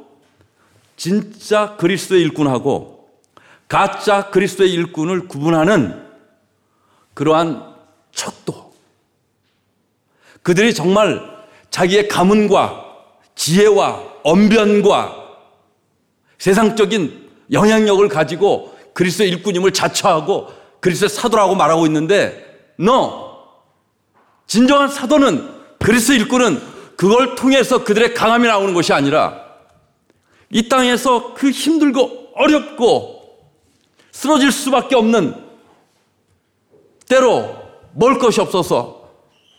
진짜 그리스도의 일꾼하고 가짜 그리스도의 일꾼을 구분하는 그러한 척도, 그들이 정말 자기의 가문과 지혜와 언변과 세상적인 영향력을 가지고 그리스도의 일꾼임을 자처하고 그리스도의 사도라고 말하고 있는데, no! 진정한 사도는, 그리스도의 일꾼은 그걸 통해서 그들의 강함이 나오는 것이 아니라 이 땅에서 그 힘들고 어렵고 쓰러질 수밖에 없는, 때로 먹을 것이 없어서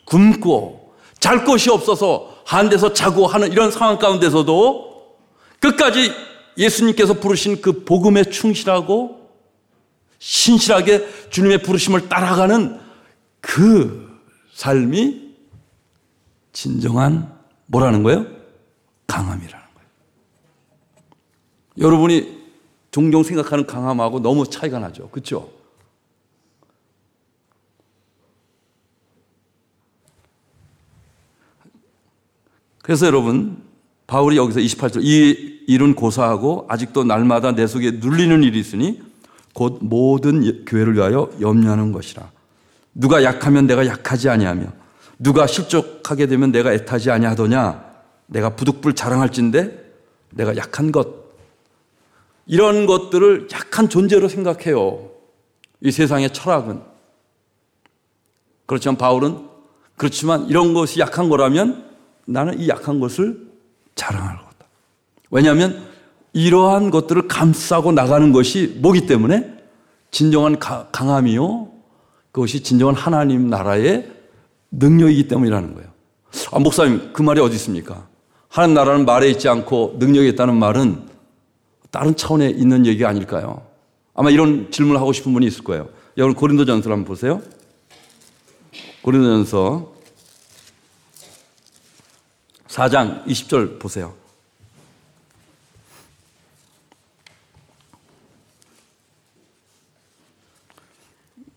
굶고 잘 곳이 없어서 한 데서 자고 하는 이런 상황 가운데서도 끝까지 예수님께서 부르신 그 복음에 충실하고 신실하게 주님의 부르심을 따라가는 그 삶이 진정한 뭐라는 거예요? 강함이라는 거예요. 여러분이 종종 생각하는 강함하고 너무 차이가 나죠. 그렇죠? 그래서 여러분 바울이 여기서 이십팔 절 이 일은 고사하고 아직도 날마다 내 속에 눌리는 일이 있으니 곧 모든 교회를 위하여 염려하는 것이라. 누가 약하면 내가 약하지 아니하며 누가 실족하게 되면 내가 애타지 아니하더냐. 내가 부득불 자랑할진대 내가 약한 것, 이런 것들을 약한 존재로 생각해요. 이 세상의 철학은. 그렇지만 바울은 그렇지만 이런 것이 약한 거라면 나는 이 약한 것을 자랑할 거다. 왜냐하면 이러한 것들을 감싸고 나가는 것이 뭐기 때문에 진정한 가, 강함이요, 그것이 진정한 하나님 나라의 능력이기 때문이라는 거예요. 아, 목사님 그 말이 어디 있습니까? 하나님 나라는 말에 있지 않고 능력이 있다는 말은 다른 차원에 있는 얘기가 아닐까요? 아마 이런 질문을 하고 싶은 분이 있을 거예요. 여러분 고린도전서를 한번 보세요. 고린도전서 사 장 이십 절 보세요.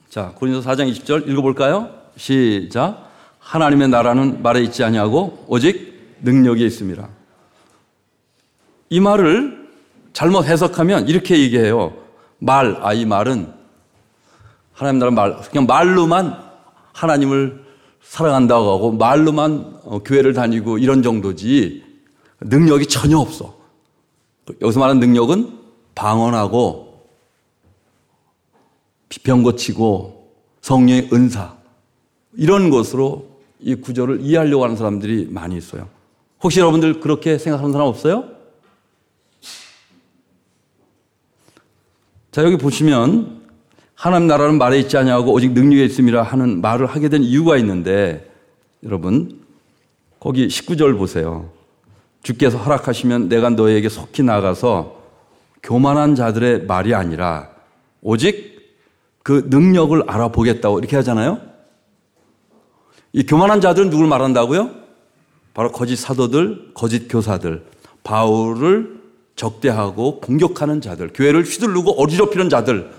자, 고린도서 사 장 이십 절 읽어볼까요? 시작. 하나님의 나라는 말에 있지 아니하고 오직 능력에 있습니다. 이 말을 잘못 해석하면 이렇게 얘기해요. 말, 아, 이 말은 하나님 나라 말, 그냥 말로만 하나님을 사랑한다고 하고 말로만 교회를 다니고 이런 정도지 능력이 전혀 없어. 여기서 말하는 능력은 방언하고 비평 고치고 성령의 은사, 이런 것으로 이 구절을 이해하려고 하는 사람들이 많이 있어요. 혹시 여러분들 그렇게 생각하는 사람 없어요? 자, 여기 보시면 하나님 나라는 말에 있지 아니하고 오직 능력에 있음이라 하는 말을 하게 된 이유가 있는데, 여러분 거기 십구 절 보세요. 주께서 허락하시면 내가 너희에게 속히 나가서 교만한 자들의 말이 아니라 오직 그 능력을 알아보겠다고 이렇게 하잖아요. 이 교만한 자들은 누굴 말한다고요? 바로 거짓 사도들, 거짓 교사들, 바울을 적대하고 공격하는 자들, 교회를 휘두르고 어지럽히는 자들,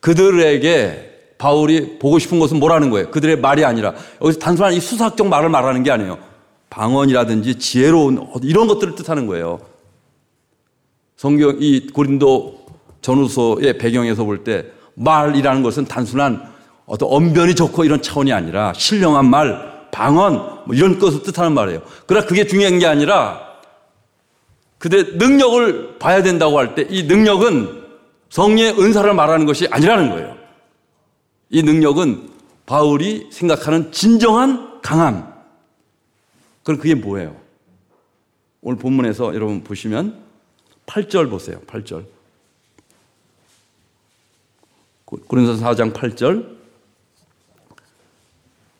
그들에게 바울이 보고 싶은 것은 뭐라는 거예요? 그들의 말이 아니라, 여기서 단순한 이 수사학적 말을 말하는 게 아니에요. 방언이라든지 지혜로운 이런 것들을 뜻하는 거예요. 성경 이 고린도 전후서의 배경에서 볼 때 말이라는 것은 단순한 어떤 언변이 좋고 이런 차원이 아니라 신령한 말, 방언 뭐 이런 것을 뜻하는 말이에요. 그러나 그게 중요한 게 아니라 그들의 능력을 봐야 된다고 할 때 이 능력은 성령의 은사를 말하는 것이 아니라는 거예요. 이 능력은 바울이 생각하는 진정한 강함. 그럼 그게 뭐예요? 오늘 본문에서 여러분 보시면 팔 절 보세요. 팔 절. 고린도전서 사 장 팔 절.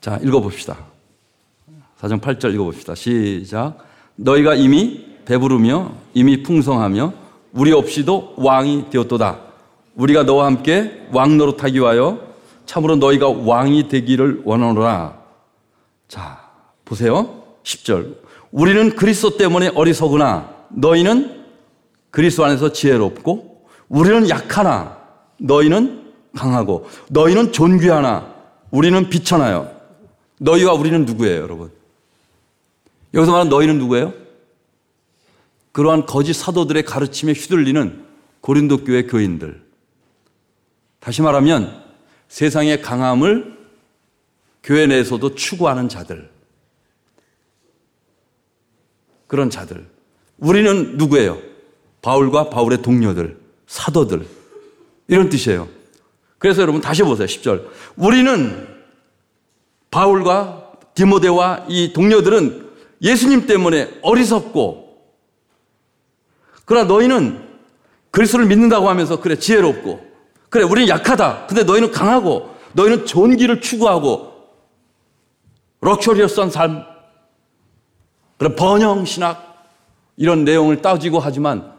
자, 읽어봅시다. 사 장 팔 절 읽어봅시다. 시작. 너희가 이미 배부르며 이미 풍성하며 우리 없이도 왕이 되었도다. 우리가 너와 함께 왕 노릇하기 위하여 참으로 너희가 왕이 되기를 원하노라. 자, 보세요. 십 절. 우리는 그리스도 때문에 어리석으나 너희는 그리스도 안에서 지혜롭고, 우리는 약하나 너희는 강하고, 너희는 존귀하나 우리는 비천하여. 너희와 우리는 누구예요, 여러분? 여기서 말하는 너희는 누구예요? 그러한 거짓 사도들의 가르침에 휘둘리는 고린도 교회 교인들. 다시 말하면 세상의 강함을 교회 내에서도 추구하는 자들. 그런 자들. 우리는 누구예요? 바울과 바울의 동료들, 사도들. 이런 뜻이에요. 그래서 여러분 다시 보세요. 십 절. 우리는 바울과 디모데와 이 동료들은 예수님 때문에 어리석고, 그러나 너희는 그리스도를 믿는다고 하면서 그래 지혜롭고, 그래 우리는 약하다. 근데 너희는 강하고, 너희는 존귀를 추구하고 럭셔리어스한 삶, 그래 번영 신학 이런 내용을 따지고 하지만,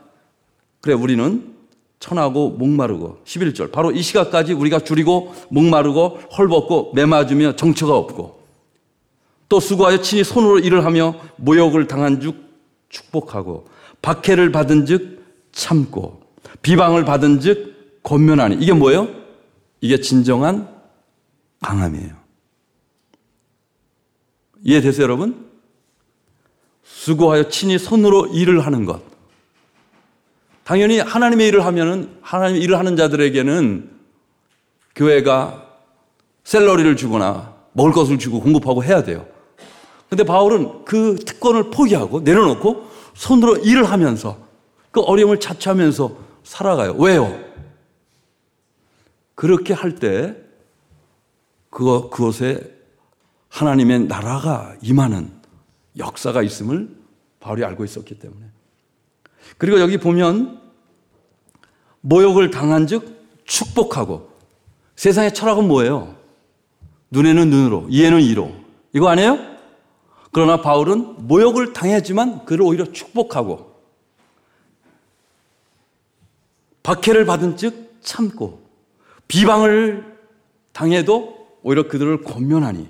그래 우리는 천하고 목마르고. 십일 절. 바로 이 시각까지 우리가 줄이고 목마르고 헐벗고 매맞으며 정처가 없고 또 수고하여 친히 손으로 일을 하며 모욕을 당한 즉 축복하고 박해를 받은 즉 참고 비방을 받은 즉 권면하니. 이게 뭐예요? 이게 진정한 강함이에요. 이해되세요, 여러분? 수고하여 친히 손으로 일을 하는 것. 당연히 하나님의 일을 하면은, 하나님의 일을 하는 자들에게는 교회가 샐러리를 주거나 먹을 것을 주고 공급하고 해야 돼요. 그런데 바울은 그 특권을 포기하고 내려놓고 손으로 일을 하면서 그 어려움을 자처하면서 살아가요. 왜요? 그렇게 할 때 그거, 그것에 하나님의 나라가 임하는 역사가 있음을 바울이 알고 있었기 때문에. 그리고 여기 보면 모욕을 당한 즉 축복하고. 세상의 철학은 뭐예요? 눈에는 눈으로, 이에는 이로. 이거 아니에요? 그러나 바울은 모욕을 당했지만 그를 오히려 축복하고, 박해를 받은 즉 참고, 비방을 당해도 오히려 그들을 권면하니.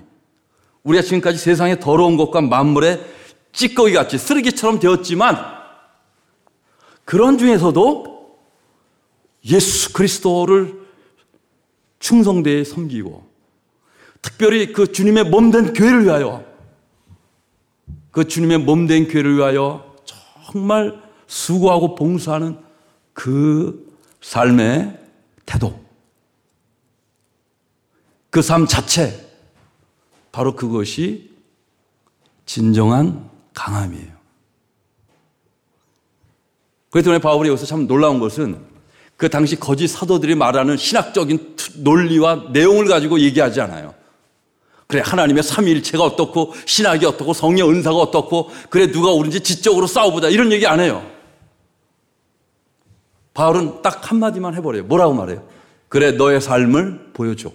우리가 지금까지 세상의 더러운 것과 만물의 찌꺼기같이 쓰레기처럼 되었지만 그런 중에서도 예수 그리스도를 충성되이 섬기고, 특별히 그 주님의 몸된 교회를 위하여, 그 주님의 몸된 교회를 위하여 정말 수고하고 봉사하는 그 삶의 태도, 그 삶 자체, 바로 그것이 진정한 강함이에요. 그렇기 때문에 바울이 여기서 참 놀라운 것은 그 당시 거짓 사도들이 말하는 신학적인 논리와 내용을 가지고 얘기하지 않아요. 그래 하나님의 삼위일체가 어떻고 신학이 어떻고 성령 은사가 어떻고 그래 누가 옳은지 지적으로 싸워보자 이런 얘기 안 해요. 바울은 딱 한마디만 해버려요. 뭐라고 말해요? 그래 너의 삶을 보여줘.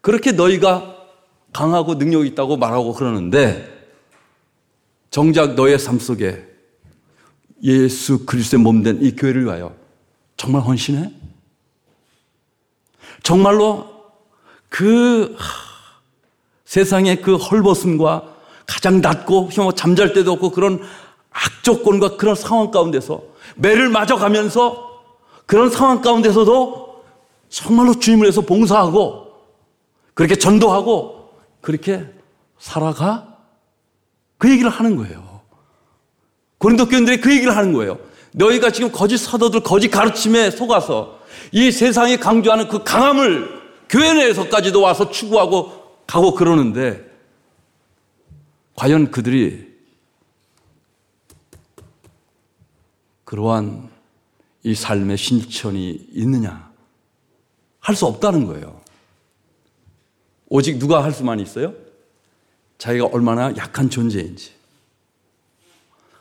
그렇게 너희가 강하고 능력이 있다고 말하고 그러는데 정작 너의 삶 속에 예수 그리스도의 몸된 이 교회를 위하여 정말 헌신해? 정말로 그 세상의 그 헐벗음과 가장 낮고 혐오 잠잘 때도 없고 그런 악조건과 그런 상황 가운데서 매를 맞아가면서 그런 상황 가운데서도 정말로 주님을 위해서 봉사하고 그렇게 전도하고 그렇게 살아가? 그 얘기를 하는 거예요. 고린도 교인들이 그 얘기를 하는 거예요. 너희가 지금 거짓 사도들 거짓 가르침에 속아서 이 세상이 강조하는 그 강함을 교회 내에서까지도 와서 추구하고 하고 그러는데 과연 그들이 그러한 이 삶의 실천이 있느냐? 할 수 없다는 거예요. 오직 누가 할 수만 있어요? 자기가 얼마나 약한 존재인지.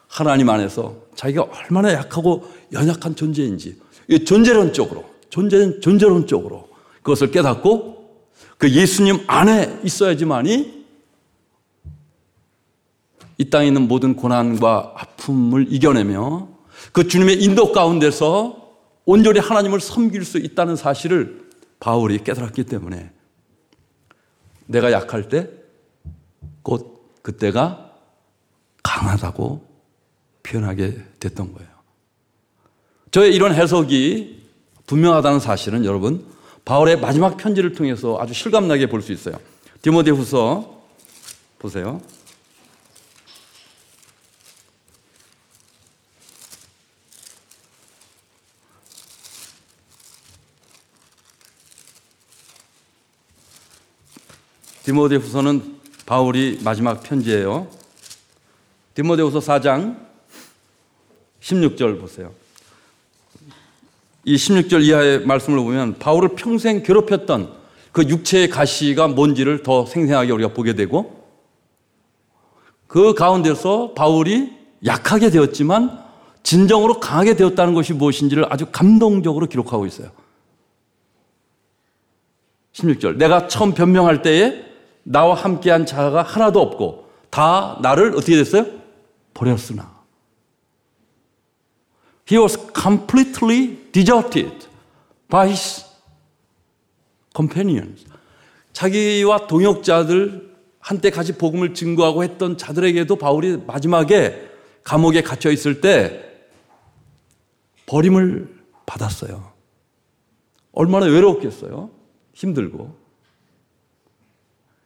하나님 안에서 자기가 얼마나 약하고 연약한 존재인지. 이 존재론적으로, 존재, 존재론적으로 그것을 깨닫고 그 예수님 안에 있어야지만이 이 땅에 있는 모든 고난과 아픔을 이겨내며 그 주님의 인도 가운데서 온전히 하나님을 섬길 수 있다는 사실을 바울이 깨달았기 때문에 내가 약할 때 곧 그때가 강하다고 표현하게 됐던 거예요. 저의 이런 해석이 분명하다는 사실은 여러분 바울의 마지막 편지를 통해서 아주 실감나게 볼 수 있어요. 디모데후서 보세요. 디모데후서는 바울이 마지막 편지예요. 디모데후서 사 장 십육 절 보세요. 이 십육 절 이하의 말씀을 보면 바울을 평생 괴롭혔던 그 육체의 가시가 뭔지를 더 생생하게 우리가 보게 되고 그 가운데서 바울이 약하게 되었지만 진정으로 강하게 되었다는 것이 무엇인지를 아주 감동적으로 기록하고 있어요. 십육 절 내가 처음 변명할 때에 나와 함께한 자가 하나도 없고 다 나를 어떻게 됐어요? 버렸으나 He was completely deserted by his companions. 자기와 동역자들 한때 같이 복음을 증거하고 했던 자들에게도 바울이 마지막에 감옥에 갇혀 있을 때 버림을 받았어요. 얼마나 외로웠겠어요? 힘들고.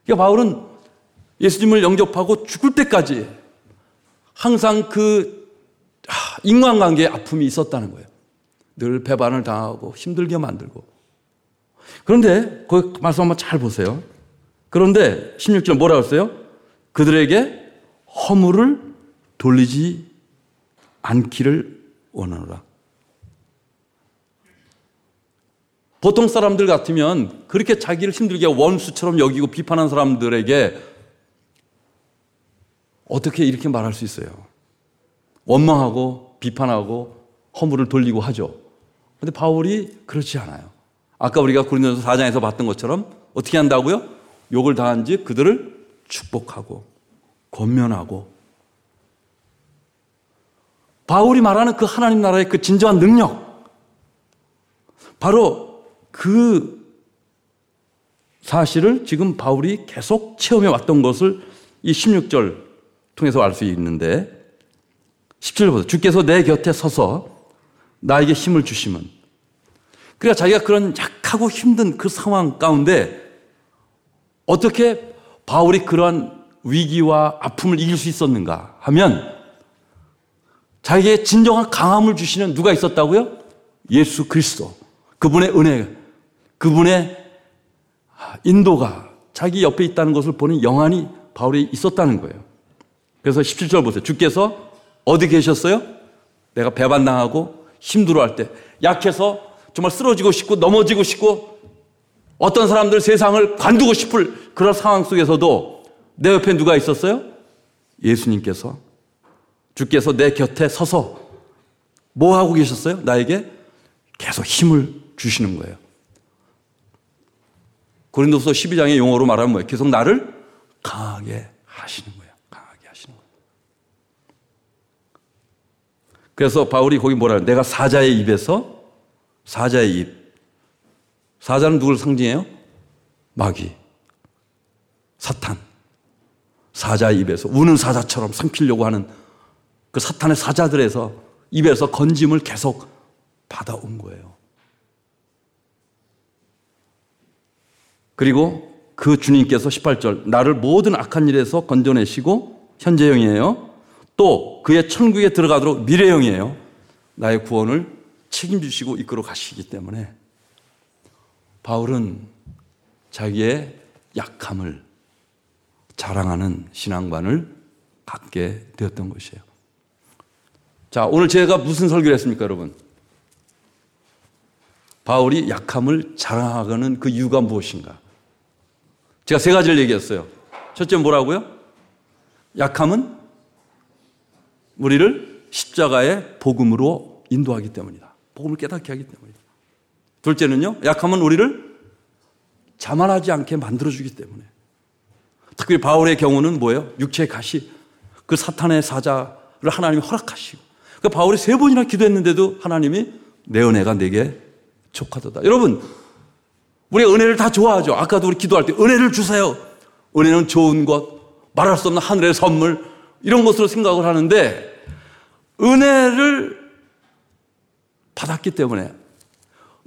그러니까 바울은 예수님을 영접하고 죽을 때까지 항상 그 인간관계의 아픔이 있었다는 거예요. 늘 배반을 당하고 힘들게 만들고. 그런데 그 말씀 한번 잘 보세요. 그런데 십육 절 뭐라고 했어요? 그들에게 허물을 돌리지 않기를 원하노라. 보통 사람들 같으면 그렇게 자기를 힘들게 원수처럼 여기고 비판한 사람들에게 어떻게 이렇게 말할 수 있어요? 원망하고 비판하고 허물을 돌리고 하죠. 그런데 바울이 그렇지 않아요. 아까 우리가 고린도서 사 장에서 봤던 것처럼 어떻게 한다고요? 욕을 당한 즉 그들을 축복하고 권면하고 바울이 말하는 그 하나님 나라의 그 진정한 능력 바로 그 사실을 지금 바울이 계속 체험해 왔던 것을 이 십육 절 통해서 알 수 있는데 십칠 절 보세요. 주께서 내 곁에 서서 나에게 힘을 주시면 그러니까 자기가 그런 약하고 힘든 그 상황 가운데 어떻게 바울이 그러한 위기와 아픔을 이길 수 있었는가 하면 자기의 진정한 강함을 주시는 누가 있었다고요? 예수 그리스도. 그분의 은혜, 그분의 인도가 자기 옆에 있다는 것을 보는 영안이 바울이 있었다는 거예요. 그래서 십칠 절 보세요. 주께서 어디 계셨어요? 내가 배반당하고 힘들어할 때 약해서 정말 쓰러지고 싶고 넘어지고 싶고 어떤 사람들 세상을 관두고 싶을 그런 상황 속에서도 내 옆에 누가 있었어요? 예수님께서, 주께서 내 곁에 서서 뭐 하고 계셨어요? 나에게 계속 힘을 주시는 거예요. 고린도후서 십이 장의 용어로 말하면 뭐예요? 계속 나를 강하게 하시는 거예요. 강하게 하시는 거예요. 그래서 바울이 거기 뭐라 해요? 내가 사자의 입에서, 사자의 입. 사자는 누굴 상징해요? 마귀, 사탄. 사자의 입에서, 우는 사자처럼 삼키려고 하는 그 사탄의 사자들에서, 입에서 건짐을 계속 받아온 거예요. 그리고 그 주님께서 십팔 절, 나를 모든 악한 일에서 건져내시고, 현재형이에요. 또 그의 천국에 들어가도록, 미래형이에요. 나의 구원을 책임지시고 이끌어 가시기 때문에 바울은 자기의 약함을 자랑하는 신앙관을 갖게 되었던 것이에요. 자, 오늘 제가 무슨 설교를 했습니까, 여러분? 바울이 약함을 자랑하는 그 이유가 무엇인가? 제가 세 가지를 얘기했어요. 첫째 뭐라고요? 약함은 우리를 십자가의 복음으로 인도하기 때문이다. 복음을 깨닫게 하기 때문이다. 둘째는요, 약함은 우리를 자만하지 않게 만들어주기 때문에. 특히 바울의 경우는 뭐예요? 육체의 가시, 그 사탄의 사자를 하나님이 허락하시고. 그러니까 바울이 세 번이나 기도했는데도 하나님이 내 은혜가 내게 족하도다. 여러분, 우리가 은혜를 다 좋아하죠. 아까도 우리 기도할 때 은혜를 주세요. 은혜는 좋은 것, 말할 수 없는 하늘의 선물, 이런 것으로 생각을 하는데, 은혜를 받았기 때문에,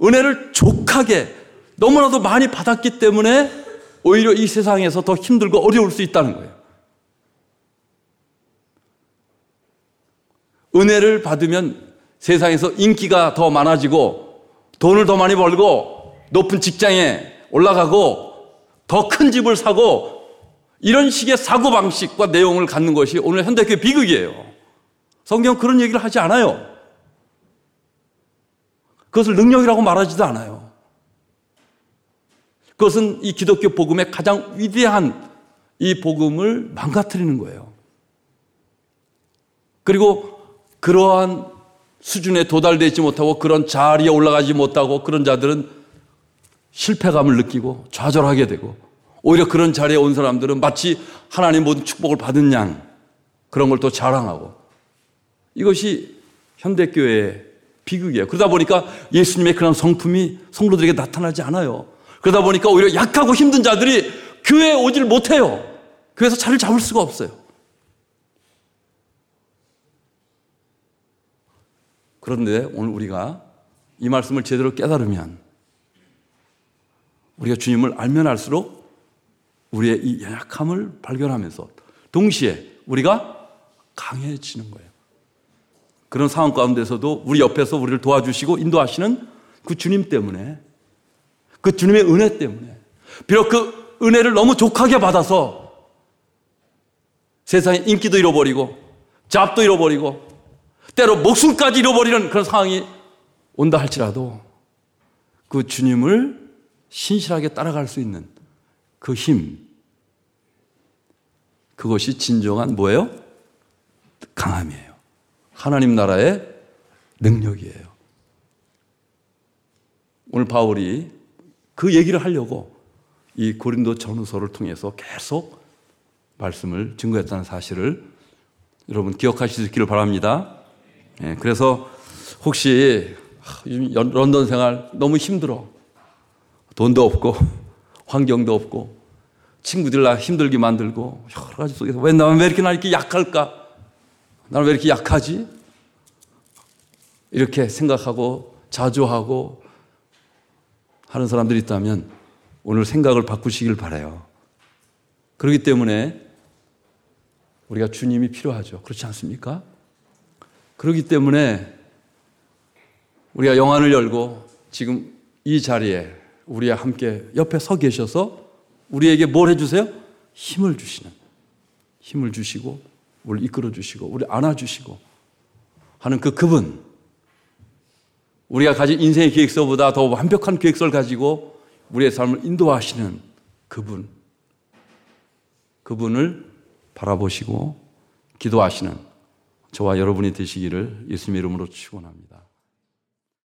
은혜를 족하게 너무나도 많이 받았기 때문에 오히려 이 세상에서 더 힘들고 어려울 수 있다는 거예요. 은혜를 받으면 세상에서 인기가 더 많아지고, 돈을 더 많이 벌고, 높은 직장에 올라가고, 더 큰 집을 사고, 이런 식의 사고방식과 내용을 갖는 것이 오늘 현대교회 비극이에요. 성경은 그런 얘기를 하지 않아요. 그것을 능력이라고 말하지도 않아요. 그것은 이 기독교 복음의 가장 위대한 이 복음을 망가뜨리는 거예요. 그리고 그러한 수준에 도달되지 못하고, 그런 자리에 올라가지 못하고, 그런 자들은 실패감을 느끼고 좌절하게 되고, 오히려 그런 자리에 온 사람들은 마치 하나님 모든 축복을 받은 양, 그런 걸 또 자랑하고. 이것이 현대교회의 비극이에요. 그러다 보니까 예수님의 그런 성품이 성도들에게 나타나지 않아요. 그러다 보니까 오히려 약하고 힘든 자들이 교회에 오질 못해요. 교회에서 자리를 잡을 수가 없어요. 그런데 오늘 우리가 이 말씀을 제대로 깨달으면, 우리가 주님을 알면 알수록 우리의 이 연약함을 발견하면서 동시에 우리가 강해지는 거예요. 그런 상황 가운데서도 우리 옆에서 우리를 도와주시고 인도하시는 그 주님 때문에, 그 주님의 은혜 때문에, 비록 그 은혜를 너무 족하게 받아서 세상의 인기도 잃어버리고, 잡도 잃어버리고, 때로 목숨까지 잃어버리는 그런 상황이 온다 할지라도, 그 주님을 신실하게 따라갈 수 있는 그 힘, 그것이 진정한 뭐예요? 강함이에요. 하나님 나라의 능력이에요. 오늘 바울이 그 얘기를 하려고 이 고린도 전후서를 통해서 계속 말씀을 증거했다는 사실을 여러분 기억하실 수 있기를 바랍니다. 예, 그래서 혹시 런던 생활 너무 힘들어, 돈도 없고 환경도 없고 친구들 나 힘들게 만들고 여러 가지 속에서 왜 나만 왜 이렇게 나 이렇게 약할까? 나는 왜 이렇게 약하지? 이렇게 생각하고 자조하고 하는 사람들이 있다면 오늘 생각을 바꾸시길 바라요. 그렇기 때문에 우리가 주님이 필요하죠. 그렇지 않습니까? 그렇기 때문에 우리가 영안을 열고 지금 이 자리에 우리와 함께 옆에 서 계셔서 우리에게 뭘 해주세요? 힘을 주시는, 힘을 주시고 우리 이끌어주시고 우리 안아주시고 하는 그 그분, 우리가 가진 인생의 계획서보다 더 완벽한 계획서를 가지고 우리의 삶을 인도하시는 그분, 그분을 바라보시고 기도하시는 저와 여러분이 되시기를 예수님의 이름으로 축원합니다.